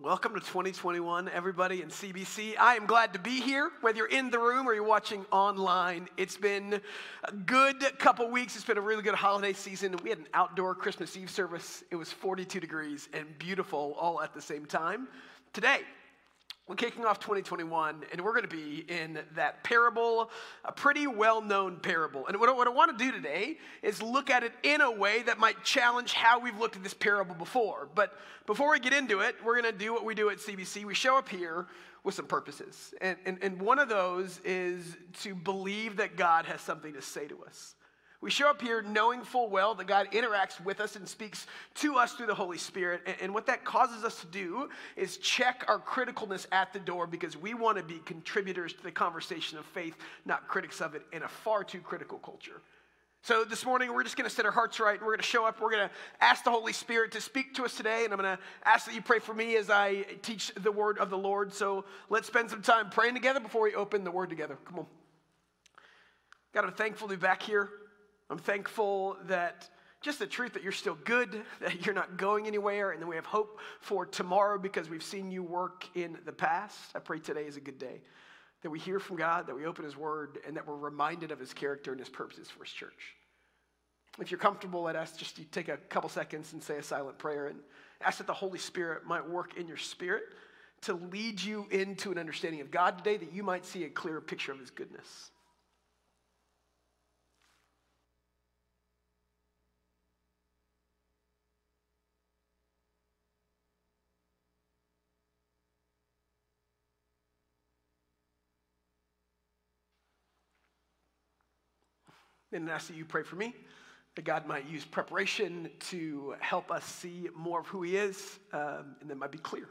Welcome to 2021, everybody in CBC. I am glad to be here, whether you're in the room or you're watching online. It's been a good couple weeks. It's been a really good holiday season. We had an outdoor Christmas Eve service. It was 42 degrees and beautiful all at the same time. Today, we're kicking off 2021, and we're going to be in that parable, a pretty well-known parable. And what I want to do today is look at it in a way that might challenge how we've looked at this parable before. But before we get into it, we're going to do what we do at CBC. We show up here with some purposes. And one of those is to believe that God has something to say to us. We show up here knowing full well that God interacts with us and speaks to us through the Holy Spirit. And what that causes us to do is check our criticalness at the door, because we want to be contributors to the conversation of faith, not critics of it, in a far too critical culture. So this morning, we're just going to set our hearts right, and we're going to show up. We're going to ask the Holy Spirit to speak to us today, and I'm going to ask that you pray for me as I teach the word of the Lord. So let's spend some time praying together before we open the word together. Come on. God, I'm thankful to be back here. I'm thankful that just the truth that you're still good, that you're not going anywhere, and that we have hope for tomorrow because we've seen you work in the past. I pray today is a good day, that we hear from God, that we open his word, and that we're reminded of his character and his purposes for his church. If you're comfortable, let us just take a couple seconds and say a silent prayer and ask that the Holy Spirit might work in your spirit to lead you into an understanding of God today, that you might see a clearer picture of his goodness. And I ask that you pray for me, that God might use preparation to help us see more of who he is, and that might be clear.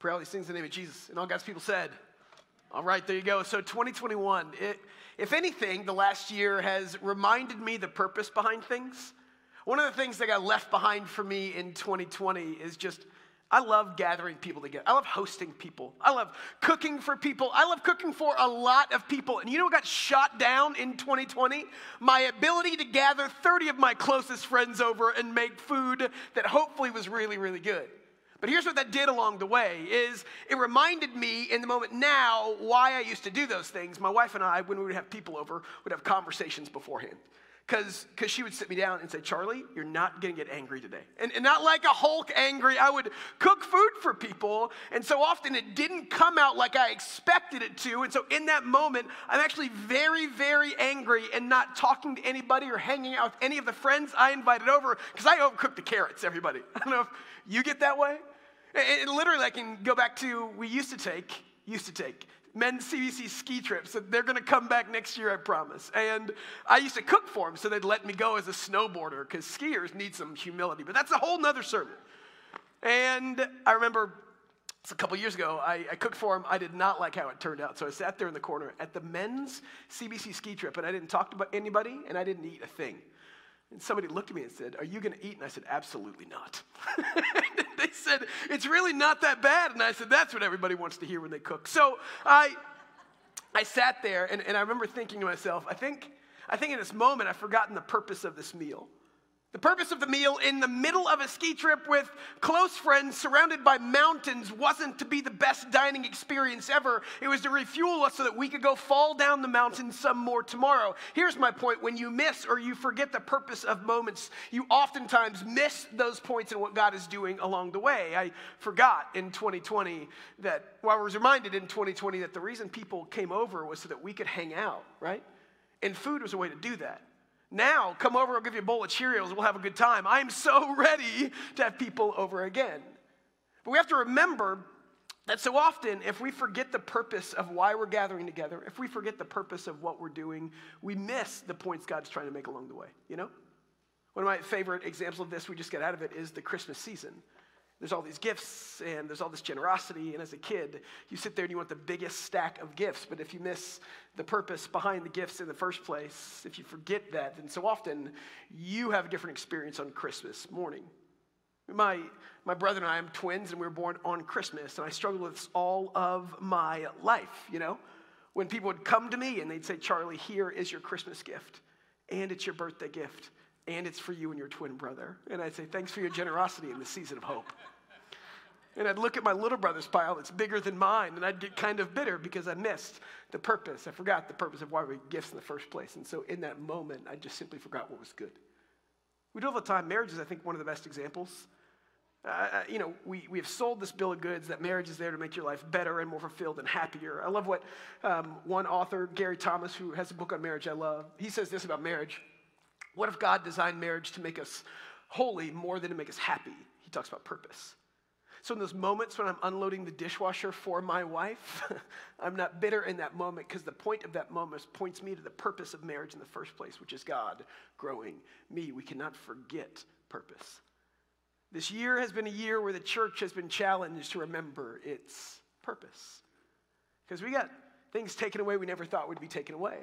Pray all these things in the name of Jesus. And all God's people said, all right, there you go. So 2021, if anything, the last year has reminded me the purpose behind things. One of the things that got left behind for me in 2020 is just, I love gathering people together. I love hosting people. I love cooking for people. I love cooking for a lot of people. And you know what got shot down in 2020? My ability to gather 30 of my closest friends over and make food that hopefully was really, really good. But here's what that did along the way is it reminded me in the moment now why I used to do those things. My wife and I, when we would have people over, would have conversations beforehand. Because she would sit me down and say, Charlie, you're not going to get angry today. And not like a Hulk angry. I would cook food for people. And so often it didn't come out like I expected it to. And so in that moment, I'm actually very, very angry and not talking to anybody or hanging out with any of the friends I invited over. Because I overcooked the carrots, everybody. I don't know if you get that way. And literally I can go back to we used to take. Men's CBC ski trips. So they're going to come back next year, I promise. And I used to cook for them, so they'd let me go as a snowboarder, because skiers need some humility. But that's a whole nother sermon. And I remember it's a couple years ago, I cooked for them. I did not like how it turned out, so I sat there in the corner at the men's CBC ski trip, and I didn't talk to anybody, and I didn't eat a thing. And somebody looked at me and said, are you going to eat? And I said, absolutely not. They said, it's really not that bad. And I said, that's what everybody wants to hear when they cook. So I sat there, and I remember thinking to myself, I think in this moment I've forgotten the purpose of this meal. The purpose of the meal in the middle of a ski trip with close friends surrounded by mountains wasn't to be the best dining experience ever. It was to refuel us so that we could go fall down the mountain some more tomorrow. Here's my point. When you miss or you forget the purpose of moments, you oftentimes miss those points in what God is doing along the way. I forgot in 2020 that, well, I was reminded in 2020 that the reason people came over was so that we could hang out, right? And food was a way to do that. Now, come over, I'll give you a bowl of Cheerios, we'll have a good time. I'm so ready to have people over again. But we have to remember that so often, if we forget the purpose of why we're gathering together, if we forget the purpose of what we're doing, we miss the points God's trying to make along the way, you know? One of my favorite examples of this, we just got out of it, is the Christmas season. There's all these gifts, and there's all this generosity, and as a kid, you sit there and you want the biggest stack of gifts, but if you miss the purpose behind the gifts in the first place, if you forget that, then so often you have a different experience on Christmas morning. My brother and I am twins, and we were born on Christmas, and I struggled with this all of my life, you know? When people would come to me, and they'd say, Charlie, here is your Christmas gift, and it's your birthday gift, and it's for you and your twin brother. And I'd say, thanks for your generosity in this season of hope. And I'd look at my little brother's pile that's bigger than mine, and I'd get kind of bitter because I missed the purpose. I forgot the purpose of why we get gifts in the first place. And so in that moment, I just simply forgot what was good. We do all the time. Marriage is, I think, one of the best examples. We have sold this bill of goods that marriage is there to make your life better and more fulfilled and happier. I love what one author, Gary Thomas, who has a book on marriage I love, he says this about marriage. What if God designed marriage to make us holy more than to make us happy? He talks about purpose. So in those moments when I'm unloading the dishwasher for my wife, I'm not bitter in that moment because the point of that moment points me to the purpose of marriage in the first place, which is God growing me. We cannot forget purpose. This year has been a year where the church has been challenged to remember its purpose because we got things taken away we never thought would be taken away.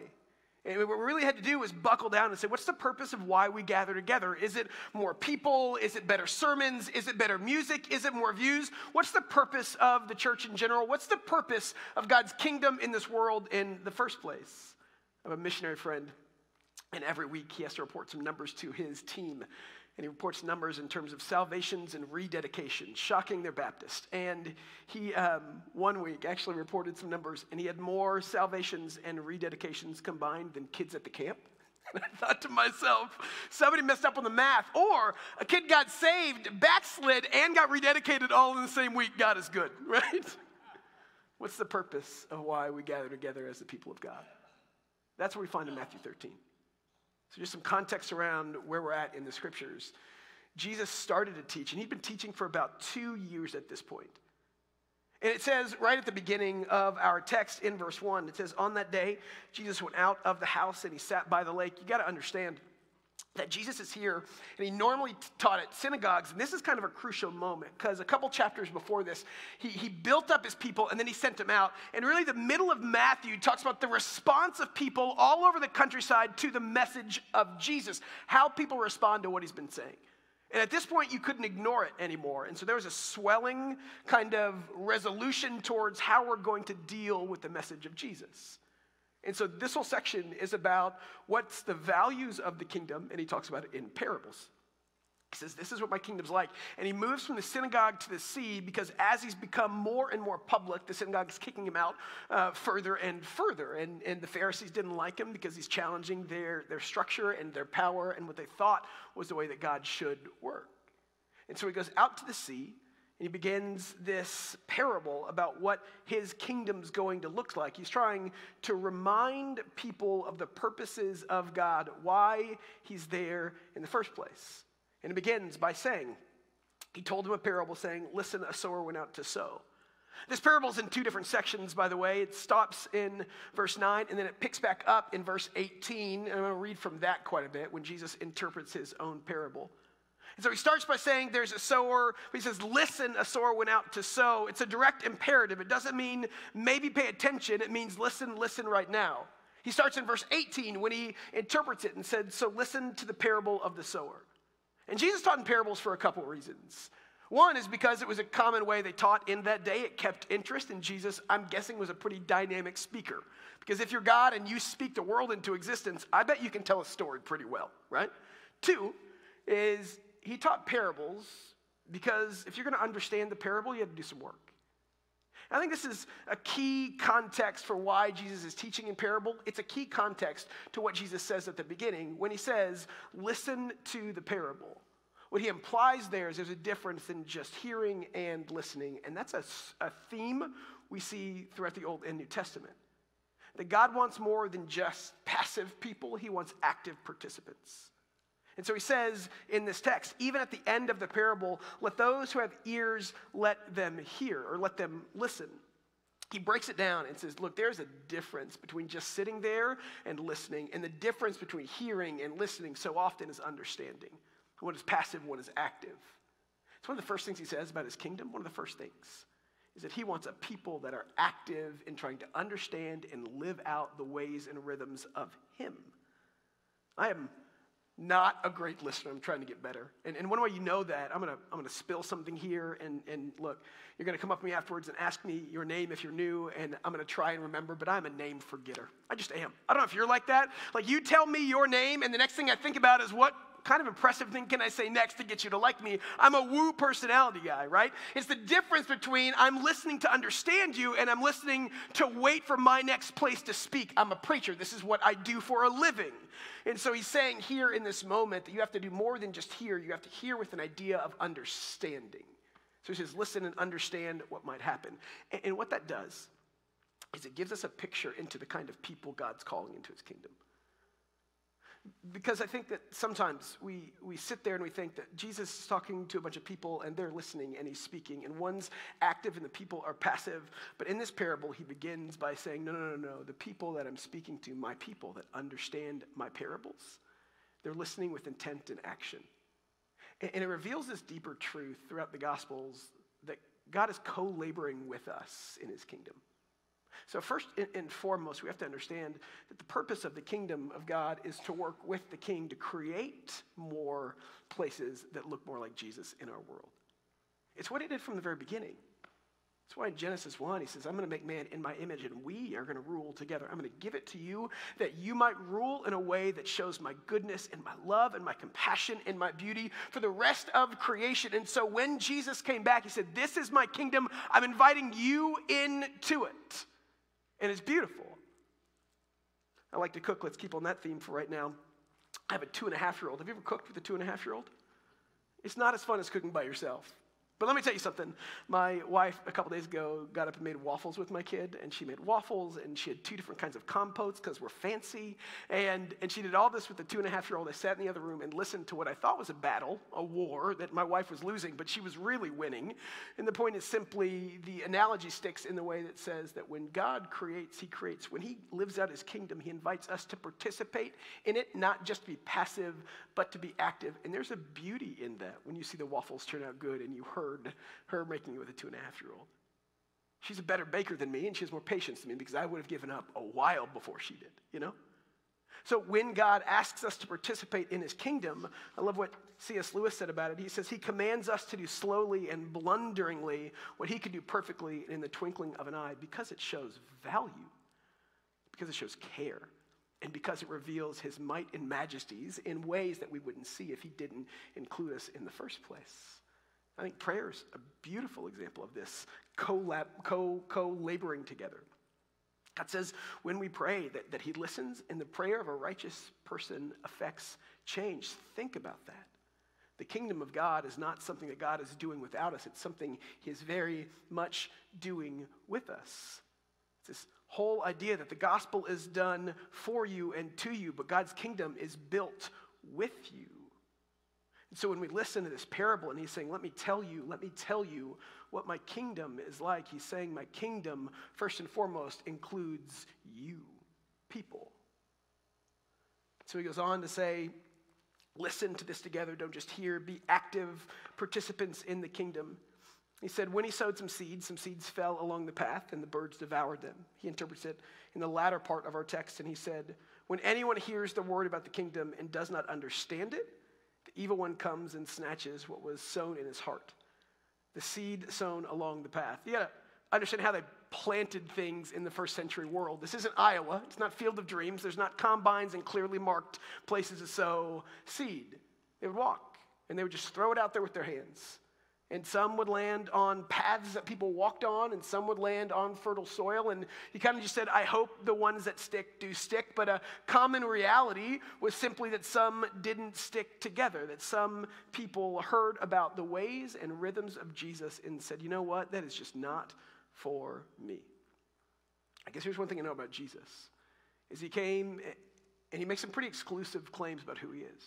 And what we really had to do was buckle down and say, what's the purpose of why we gather together? Is it more people? Is it better sermons? Is it better music? Is it more views? What's the purpose of the church in general? What's the purpose of God's kingdom in this world in the first place? I have a missionary friend, and every week he has to report some numbers to his team. And he reports numbers in terms of salvations and rededications, shocking they're Baptist. And he, one week, actually reported some numbers, and he had more salvations and rededications combined than kids at the camp. And I thought to myself, somebody messed up on the math, or a kid got saved, backslid, and got rededicated all in the same week. God is good, right? What's the purpose of why we gather together as the people of God? That's what we find in Matthew 13. So just some context around where we're at in the scriptures. Jesus started to teach, and he'd been teaching for about 2 years at this point. And it says right at the beginning of our text in verse 1, it says, on that day, Jesus went out of the house and he sat by the lake. You got to understand that Jesus is here, and he normally taught at synagogues, and this is kind of a crucial moment, because a couple chapters before this, he built up his people, and then he sent them out, and really the middle of Matthew talks about the response of people all over the countryside to the message of Jesus, how people respond to what he's been saying. And at this point, you couldn't ignore it anymore, and so there was a swelling kind of resolution towards how we're going to deal with the message of Jesus. And so this whole section is about what's the values of the kingdom, and he talks about it in parables. He says, this is what my kingdom's like. And he moves from the synagogue to the sea because as he's become more and more public, the synagogue is kicking him out further and further. And the Pharisees didn't like him because he's challenging their structure and their power and what they thought was the way that God should work. And so he goes out to the sea. And he begins this parable about what his kingdom's going to look like. He's trying to remind people of the purposes of God, why he's there in the first place. And it begins by saying, he told him a parable saying, listen, a sower went out to sow. This parable's in two different sections, by the way. It stops in verse 9, and then it picks back up in verse 18. And I'm going to read from that quite a bit when Jesus interprets his own parable. And so he starts by saying there's a sower. He says, listen, a sower went out to sow. It's a direct imperative. It doesn't mean maybe pay attention. It means listen, listen right now. He starts in verse 18 when he interprets it and said, so listen to the parable of the sower. And Jesus taught in parables for a couple reasons. One is because it was a common way they taught in that day. It kept interest, and Jesus, I'm guessing, was a pretty dynamic speaker. Because if you're God and you speak the world into existence, I bet you can tell a story pretty well, right? Two is he taught parables because if you're going to understand the parable, you have to do some work. I think this is a key context for why Jesus is teaching in parable. It's a key context to what Jesus says at the beginning when he says, listen to the parable. What he implies there is there's a difference in just hearing and listening, and that's a theme we see throughout the Old and New Testament. That God wants more than just passive people. He wants active participants. And so he says in this text, even at the end of the parable, let those who have ears, let them hear or let them listen. He breaks it down and says, look, there's a difference between just sitting there and listening. And the difference between hearing and listening so often is understanding. One is passive, one is active. It's one of the first things he says about his kingdom. One of the first things is that he wants a people that are active in trying to understand and live out the ways and rhythms of him. I am Not a great listener. I'm trying to get better. And one way you know that, I'm gonna spill something here, and look, you're gonna come up to me afterwards and ask me your name if you're new, and I'm gonna try and remember, but I'm a name forgetter. I just am. I don't know if you're like that. Like, you tell me your name, and the next thing I think about is what kind of impressive thing can I say next to get you to like me? I'm a woo personality guy, right? It's the difference between I'm listening to understand you and I'm listening to wait for my next place to speak. I'm a preacher. This is what I do for a living. And so he's saying here in this moment that you have to do more than just hear. You have to hear with an idea of understanding. So he says, listen and understand what might happen. And what that does is it gives us a picture into the kind of people God's calling into his kingdom. Because I think that sometimes we sit there and we think that Jesus is talking to a bunch of people and they're listening and he's speaking and one's active and the people are passive. But in this parable, he begins by saying, no, the people that I'm speaking to, my people that understand my parables, they're listening with intent and action. And it reveals this deeper truth throughout the Gospels that God is co-laboring with us in his kingdom. So first and foremost, we have to understand that the purpose of the kingdom of God is to work with the king to create more places that look more like Jesus in our world. It's what he did from the very beginning. That's why in Genesis 1, he says, I'm going to make man in my image, and we are going to rule together. I'm going to give it to you that you might rule in a way that shows my goodness and my love and my compassion and my beauty for the rest of creation. And so when Jesus came back, he said, this is my kingdom. I'm inviting you into it. And it's beautiful. I like to cook. Let's keep on that theme for right now. I have a 2.5-year-old. Have you ever cooked with a 2.5-year-old? It's not as fun as cooking by yourself. But let me tell you something. My wife, a couple days ago, got up and made waffles with my kid. And she made waffles, and she had 2 different kinds of compotes because we're fancy. And she did all this with the 2.5-year-old. I sat in the other room and listened to what I thought was a battle, a war, that my wife was losing, but she was really winning. And the point is simply the analogy sticks in the way that says that when God creates, he creates. When he lives out his kingdom, he invites us to participate in it, not just to be passive, but to be active. And there's a beauty in that when you see the waffles turn out good and you heard her making it with a 2.5-year-old. She's a better baker than me, and she has more patience than me because I would have given up a while before she did, you know? So when God asks us to participate in his kingdom, I love what C.S. Lewis said about it. He says he commands us to do slowly and blunderingly what he could do perfectly in the twinkling of an eye because it shows value, because it shows care, and because it reveals his might and majesties in ways that we wouldn't see if he didn't include us in the first place. I think prayer is a beautiful example of this, co-laboring together. God says when we pray that he listens, and the prayer of a righteous person affects change. Think about that. The kingdom of God is not something that God is doing without us. It's something he is very much doing with us. It's this whole idea that the gospel is done for you and to you, but God's kingdom is built with you. So when we listen to this parable and he's saying, let me tell you what my kingdom is like, he's saying my kingdom, first and foremost, includes you, people. So he goes on to say, listen to this together, don't just hear, be active participants in the kingdom. He said, when he sowed some seeds fell along the path and the birds devoured them. He interprets it in the latter part of our text, and he said, when anyone hears the word about the kingdom and does not understand it, the evil one comes and snatches what was sown in his heart, the seed sown along the path. You gotta understand how they planted things in the first century world. This isn't Iowa. It's not Field of Dreams. There's not combines and clearly marked places to sow seed. They would walk, and they would just throw it out there with their hands. And some would land on paths that people walked on, and some would land on fertile soil. And he kind of just said, I hope the ones that stick do stick. But a common reality was simply that some didn't stick together, that some people heard about the ways and rhythms of Jesus and said, you know what, that is just not for me. I guess here's one thing I know about Jesus, is he came and he makes some pretty exclusive claims about who he is.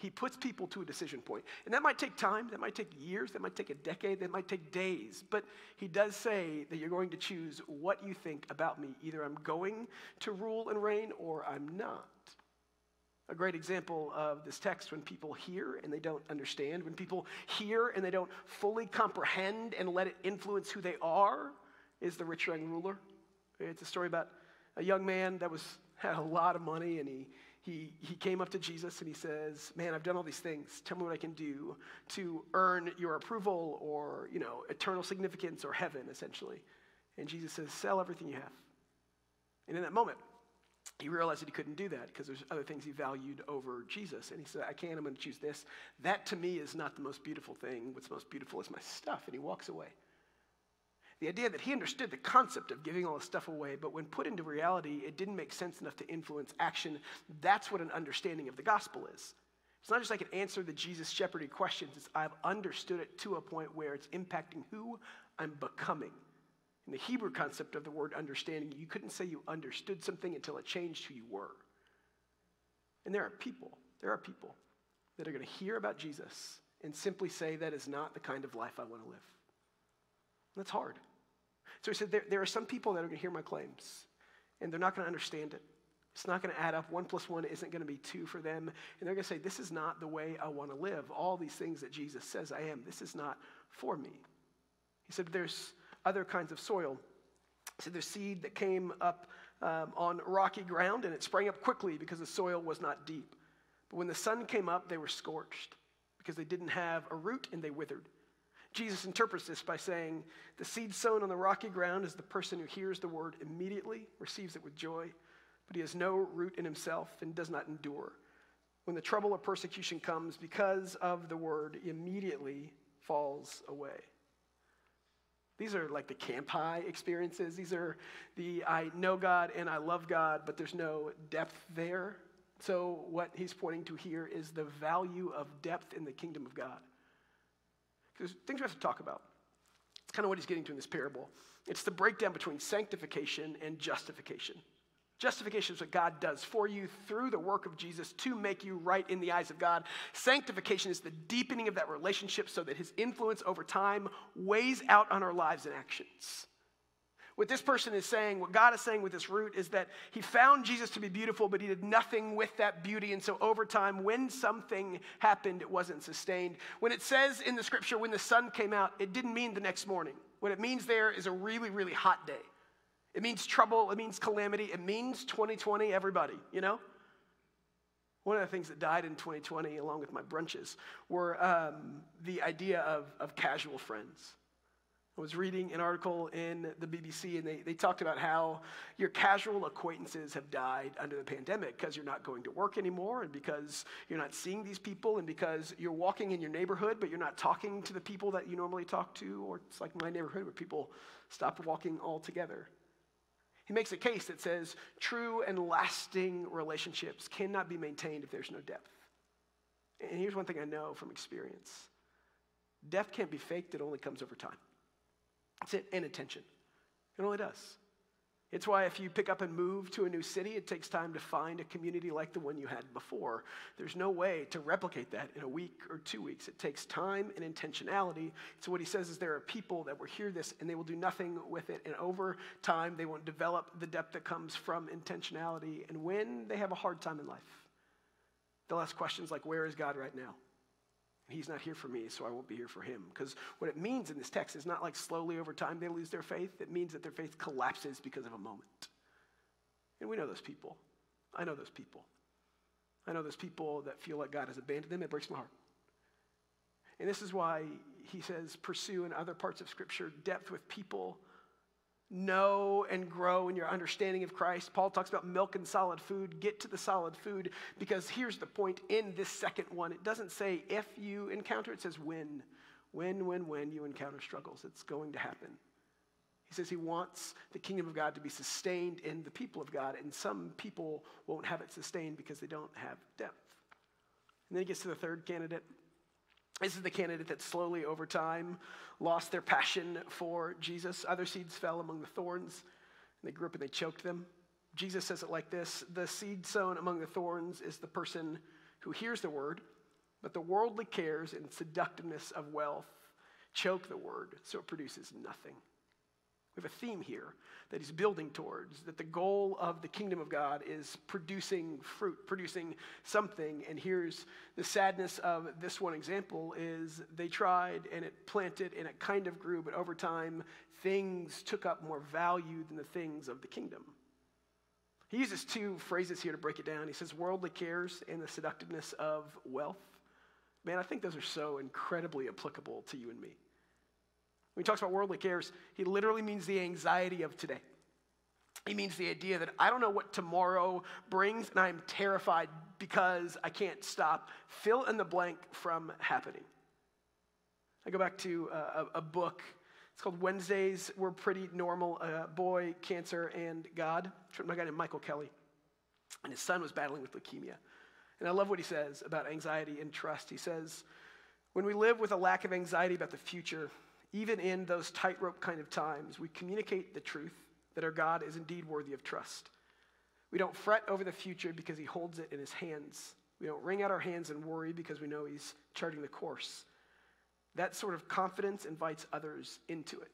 He puts people to a decision point. And that might take time, that might take years, that might take a decade, that might take days. But he does say that you're going to choose what you think about me. Either I'm going to rule and reign or I'm not. A great example of this text, when people hear and they don't understand, when people hear and they don't fully comprehend and let it influence who they are, is the rich young ruler. It's a story about a young man that had a lot of money, and he He came up to Jesus and he says, man, I've done all these things. Tell me what I can do to earn your approval or, you know, eternal significance or heaven, essentially. And Jesus says, sell everything you have. And in that moment, he realized that he couldn't do that because there's other things he valued over Jesus. And he said, I'm going to choose this. That to me is not the most beautiful thing. What's most beautiful is my stuff. And he walks away. The idea that he understood the concept of giving all his stuff away, but when put into reality, it didn't make sense enough to influence action. That's what an understanding of the gospel is. It's not just like an answer to Jesus shepherding questions. It's I've understood it to a point where it's impacting who I'm becoming. In the Hebrew concept of the word understanding, you couldn't say you understood something until it changed who you were. And there are people that are going to hear about Jesus and simply say, that is not the kind of life I want to live. That's hard. So he said, there are some people that are going to hear my claims, and they're not going to understand it. It's not going to add up. 1 plus 1 isn't going to be 2 for them. And they're going to say, this is not the way I want to live. All these things that Jesus says I am, this is not for me. He said, there's other kinds of soil. He said, there's seed that came up on rocky ground, and it sprang up quickly because the soil was not deep. But when the sun came up, they were scorched because they didn't have a root and they withered. Jesus interprets this by saying, the seed sown on the rocky ground is the person who hears the word immediately, receives it with joy, but he has no root in himself and does not endure. When the trouble or persecution comes because of the word, he immediately falls away. These are like the camp high experiences. These are the I know God and I love God, but there's no depth there. So what he's pointing to here is the value of depth in the kingdom of God. There's things we have to talk about. It's kind of what he's getting to in this parable. It's the breakdown between sanctification and justification. Justification is what God does for you through the work of Jesus to make you right in the eyes of God. Sanctification is the deepening of that relationship so that his influence over time weighs out on our lives and actions. What this person is saying, what God is saying with this root is that he found Jesus to be beautiful, but he did nothing with that beauty. And so over time, when something happened, it wasn't sustained. When it says in the scripture, when the sun came out, it didn't mean the next morning. What it means there is a really, really hot day. It means trouble. It means calamity. It means 2020, everybody, you know? One of the things that died in 2020, along with my brunches, were the idea of casual friends. I was reading an article in the BBC, and they talked about how your casual acquaintances have died under the pandemic because you're not going to work anymore, and because you're not seeing these people, and because you're walking in your neighborhood, but you're not talking to the people that you normally talk to, or it's like my neighborhood where people stopped walking altogether. He makes a case that says true and lasting relationships cannot be maintained if there's no depth. And here's one thing I know from experience. Depth can't be faked. It only comes over time. That's it, and attention. It only does. It's why if you pick up and move to a new city, it takes time to find a community like the one you had before. There's no way to replicate that in a week or 2 weeks. It takes time and intentionality. So what he says is there are people that will hear this, and they will do nothing with it. And over time, they won't develop the depth that comes from intentionality. And when they have a hard time in life, they'll ask questions like, where is God right now? He's not here for me, so I won't be here for him. Because what it means in this text is not like slowly over time they lose their faith. It means that their faith collapses because of a moment. And we know those people. I know those people. I know those people that feel like God has abandoned them. It breaks my heart. And this is why he says pursue in other parts of Scripture depth with people. Know and grow in your understanding of Christ. Paul talks about milk and solid food. Get to the solid food, because here's the point in this second one. It doesn't say if you encounter, it says when. When you encounter struggles, it's going to happen. He says he wants the kingdom of God to be sustained in the people of God, and some people won't have it sustained because they don't have depth. And then he gets to the third candidate. This is the candidate that slowly over time lost their passion for Jesus. Other seeds fell among the thorns, and they grew up and they choked them. Jesus says it like this: the seed sown among the thorns is the person who hears the word, but the worldly cares and seductiveness of wealth choke the word, so it produces nothing. We have a theme here that he's building towards, that the goal of the kingdom of God is producing fruit, producing something. And here's the sadness of this one example is they tried and it planted and it kind of grew, but over time, things took up more value than the things of the kingdom. He uses two phrases here to break it down. He says worldly cares and the seductiveness of wealth. Man, I think those are so incredibly applicable to you and me. When he talks about worldly cares, he literally means the anxiety of today. He means the idea that I don't know what tomorrow brings, and I'm terrified because I can't stop fill in the blank from happening. I go back to a book. It's called Wednesdays Were Pretty Normal, Boy, Cancer, and God. It's written by a guy named Michael Kelly, and his son was battling with leukemia. And I love what he says about anxiety and trust. He says, when we live with a lack of anxiety about the future, even in those tightrope kind of times, we communicate the truth that our God is indeed worthy of trust. We don't fret over the future because he holds it in his hands. We don't wring out our hands and worry because we know he's charting the course. That sort of confidence invites others into it.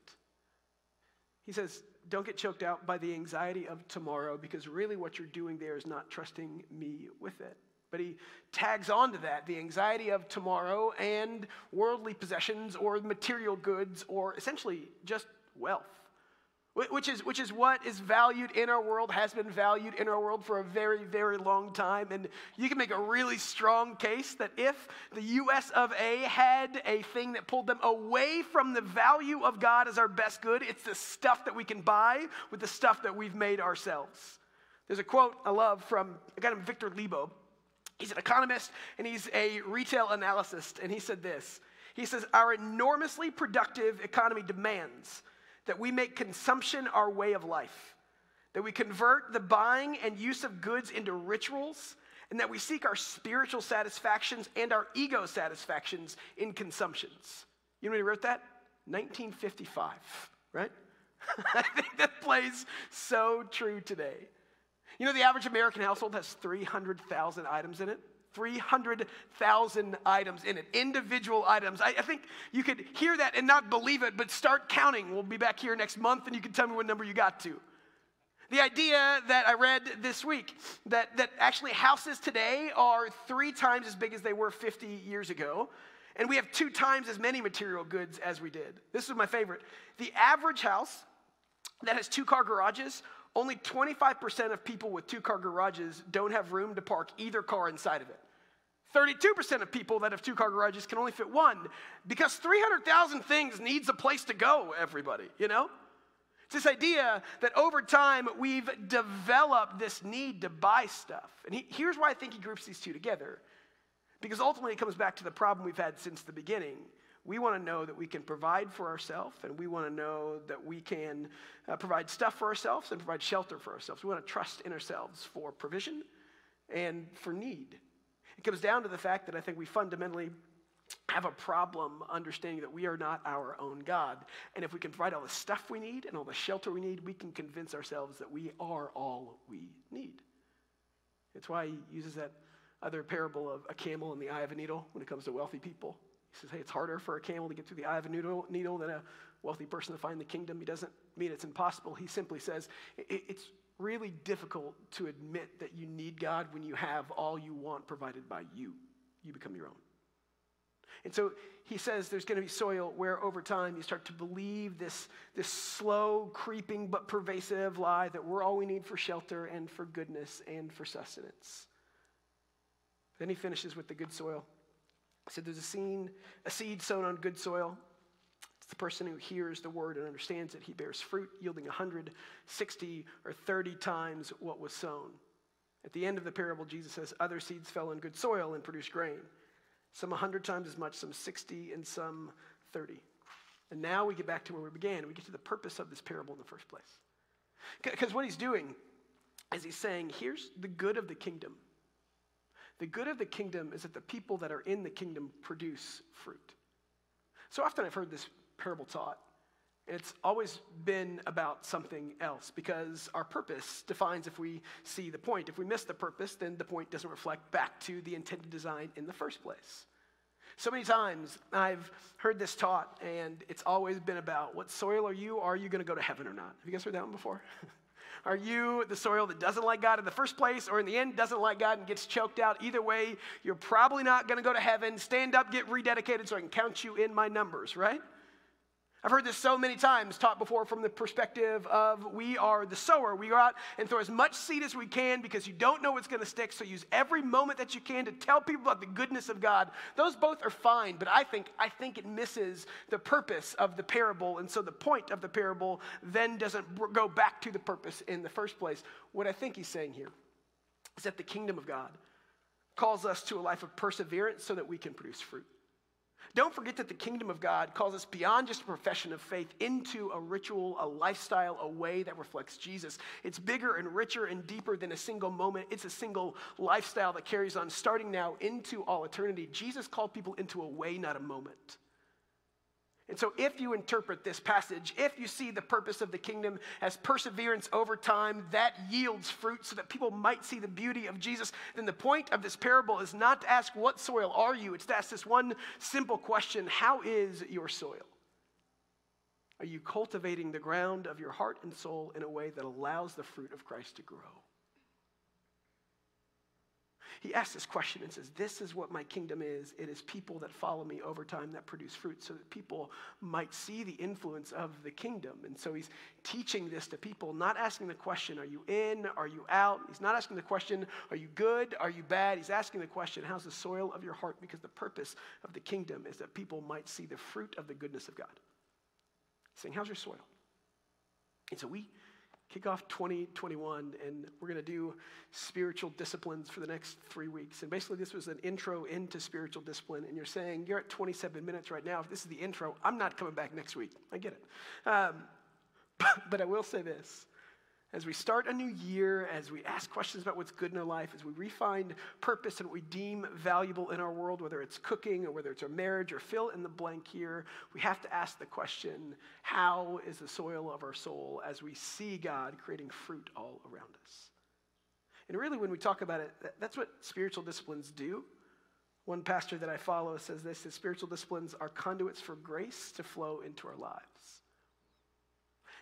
He says, don't get choked out by the anxiety of tomorrow because really what you're doing there is not trusting me with it. But he tags onto that the anxiety of tomorrow and worldly possessions or material goods or essentially just wealth. Which is what is valued in our world, has been valued in our world for a very, very long time. And you can make a really strong case that if the U.S. of A. had a thing that pulled them away from the value of God as our best good, it's the stuff that we can buy with the stuff that we've made ourselves. There's a quote I love from a guy named Victor Lebow. He's an economist, and he's a retail analyst, and he said this. He says, our enormously productive economy demands that we make consumption our way of life, that we convert the buying and use of goods into rituals, and that we seek our spiritual satisfactions and our ego satisfactions in consumptions. You know when he wrote that? 1955, right? I think that plays so true today. You know the average American household has 300,000 items in it? 300,000 items in it, individual items. I think you could hear that and not believe it, but start counting. We'll be back here next month, and you can tell me what number you got to. The idea that I read this week, that actually houses today are 3 times as big as they were 50 years ago, and we have 2 times as many material goods as we did. This is my favorite. The average house that has 2-car garages, only 25% of people with 2-car garages don't have room to park either car inside of it. 32% of people that have 2-car garages can only fit one because 300,000 things needs a place to go, everybody, you know? It's this idea that over time we've developed this need to buy stuff. And here's why I think he groups these two together, because ultimately it comes back to the problem we've had since the beginning. We want to know that we can provide for ourselves, and we want to know that we can provide stuff for ourselves and provide shelter for ourselves. We want to trust in ourselves for provision and for need. It comes down to the fact that I think we fundamentally have a problem understanding that we are not our own God. And if we can provide all the stuff we need and all the shelter we need, we can convince ourselves that we are all we need. That's why he uses that other parable of a camel in the eye of a needle when it comes to wealthy people. He says, hey, it's harder for a camel to get through the eye of a needle than a wealthy person to find the kingdom. He doesn't mean it's impossible. He simply says, it's really difficult to admit that you need God when you have all you want provided by you. You become your own. And so he says there's going to be soil where over time you start to believe this slow, creeping, but pervasive lie that we're all we need for shelter and for goodness and for sustenance. Then he finishes with the good soil. He said there's a seed sown on good soil. It's the person who hears the word and understands it. He bears fruit, yielding 160 or 30 times what was sown. At the end of the parable, Jesus says, other seeds fell on good soil and produced grain. Some 100 times as much, some 60, and some 30. And now we get back to where we began. We get to the purpose of this parable in the first place. Because what he's doing is he's saying, here's the good of the kingdom. The good of the kingdom is that the people that are in the kingdom produce fruit. So often I've heard this parable taught, and it's always been about something else because our purpose defines if we see the point. If we miss the purpose, then the point doesn't reflect back to the intended design in the first place. So many times I've heard this taught, and it's always been about what soil are you? Are you going to go to heaven or not? Have you guys heard that one before? Are you the soil that doesn't like God in the first place, or in the end doesn't like God and gets choked out? Either way, you're probably not going to go to heaven. Stand up, get rededicated so I can count you in my numbers, right? I've heard this so many times taught before from the perspective of we are the sower. We go out and throw as much seed as we can because you don't know what's going to stick, so use every moment that you can to tell people about the goodness of God. Those both are fine, but I think it misses the purpose of the parable, and so the point of the parable then doesn't go back to the purpose in the first place. What I think he's saying here is that the kingdom of God calls us to a life of perseverance so that we can produce fruit. Don't forget that the kingdom of God calls us beyond just a profession of faith into a ritual, a lifestyle, a way that reflects Jesus. It's bigger and richer and deeper than a single moment. It's a single lifestyle that carries on starting now into all eternity. Jesus called people into a way, not a moment. And so if you interpret this passage, if you see the purpose of the kingdom as perseverance over time that yields fruit so that people might see the beauty of Jesus, then the point of this parable is not to ask, what soil are you? It's to ask this one simple question: how is your soil? Are you cultivating the ground of your heart and soul in a way that allows the fruit of Christ to grow? He asks this question and says, this is what my kingdom is. It is people that follow me over time that produce fruit so that people might see the influence of the kingdom. And so he's teaching this to people, not asking the question, are you in? Are you out? He's not asking the question, are you good? Are you bad? He's asking the question, how's the soil of your heart? Because the purpose of the kingdom is that people might see the fruit of the goodness of God. He's saying, how's your soil? And so we kick off 2021, and we're going to do spiritual disciplines for the next 3 weeks. And basically, this was an intro into spiritual discipline, and you're saying, you're at 27 minutes right now. If this is the intro, I'm not coming back next week. I get it. But I will say this. As we start a new year, as we ask questions about what's good in our life, as we refine purpose and what we deem valuable in our world, whether it's cooking or whether it's our marriage or fill in the blank here, we have to ask the question, how is the soil of our soul as we see God creating fruit all around us? And really, when we talk about it, that's what spiritual disciplines do. One pastor that I follow says this, that spiritual disciplines are conduits for grace to flow into our lives.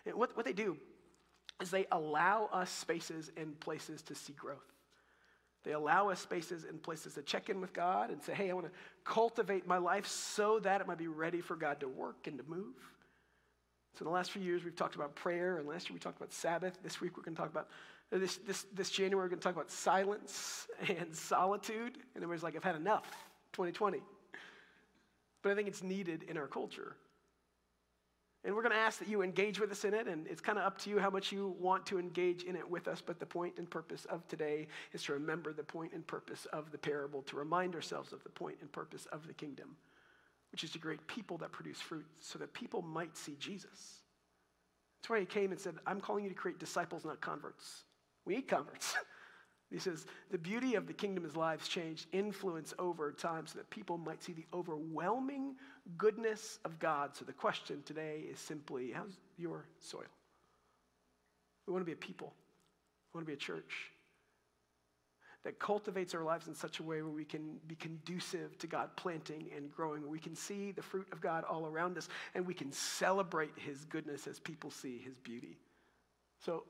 And what they do is they allow us spaces and places to see growth. They allow us spaces and places to check in with God and say, hey, I want to cultivate my life so that it might be ready for God to work and to move. So in the last few years, we've talked about prayer, and last year we talked about Sabbath. This week we're going to talk about, this January we're going to talk about silence and solitude. And everybody's like, I've had enough, 2020. But I think it's needed in our culture. And we're going to ask that you engage with us in it, and it's kind of up to you how much you want to engage in it with us, but the point and purpose of today is to remember the point and purpose of the parable, to remind ourselves of the point and purpose of the kingdom, which is to create people that produce fruit so that people might see Jesus. That's why he came and said, I'm calling you to create disciples, not converts. We need converts. He says, the beauty of the kingdom is lives changed, influence over time so that people might see the overwhelming goodness of God. So the question today is simply, how's your soil? We want to be a people. We want to be a church that cultivates our lives in such a way where we can be conducive to God planting and growing. We can see the fruit of God all around us, and we can celebrate his goodness as people see his beauty. So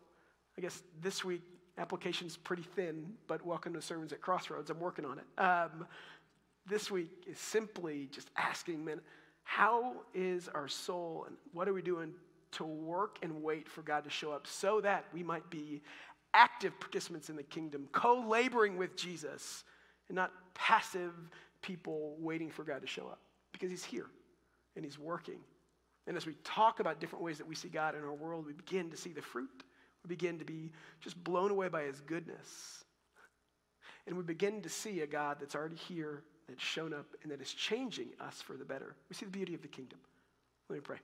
I guess this week, application's pretty thin, but welcome to Sermons at Crossroads. I'm working on it. This week is simply just asking, man, how is our soul, and what are we doing to work and wait for God to show up so that we might be active participants in the kingdom, co-laboring with Jesus, and not passive people waiting for God to show up, because he's here and he's working. And as we talk about different ways that we see God in our world, we begin to see the fruit. We begin to be just blown away by his goodness. And we begin to see a God that's already here, that's shown up, and that is changing us for the better. We see the beauty of the kingdom. Let me pray.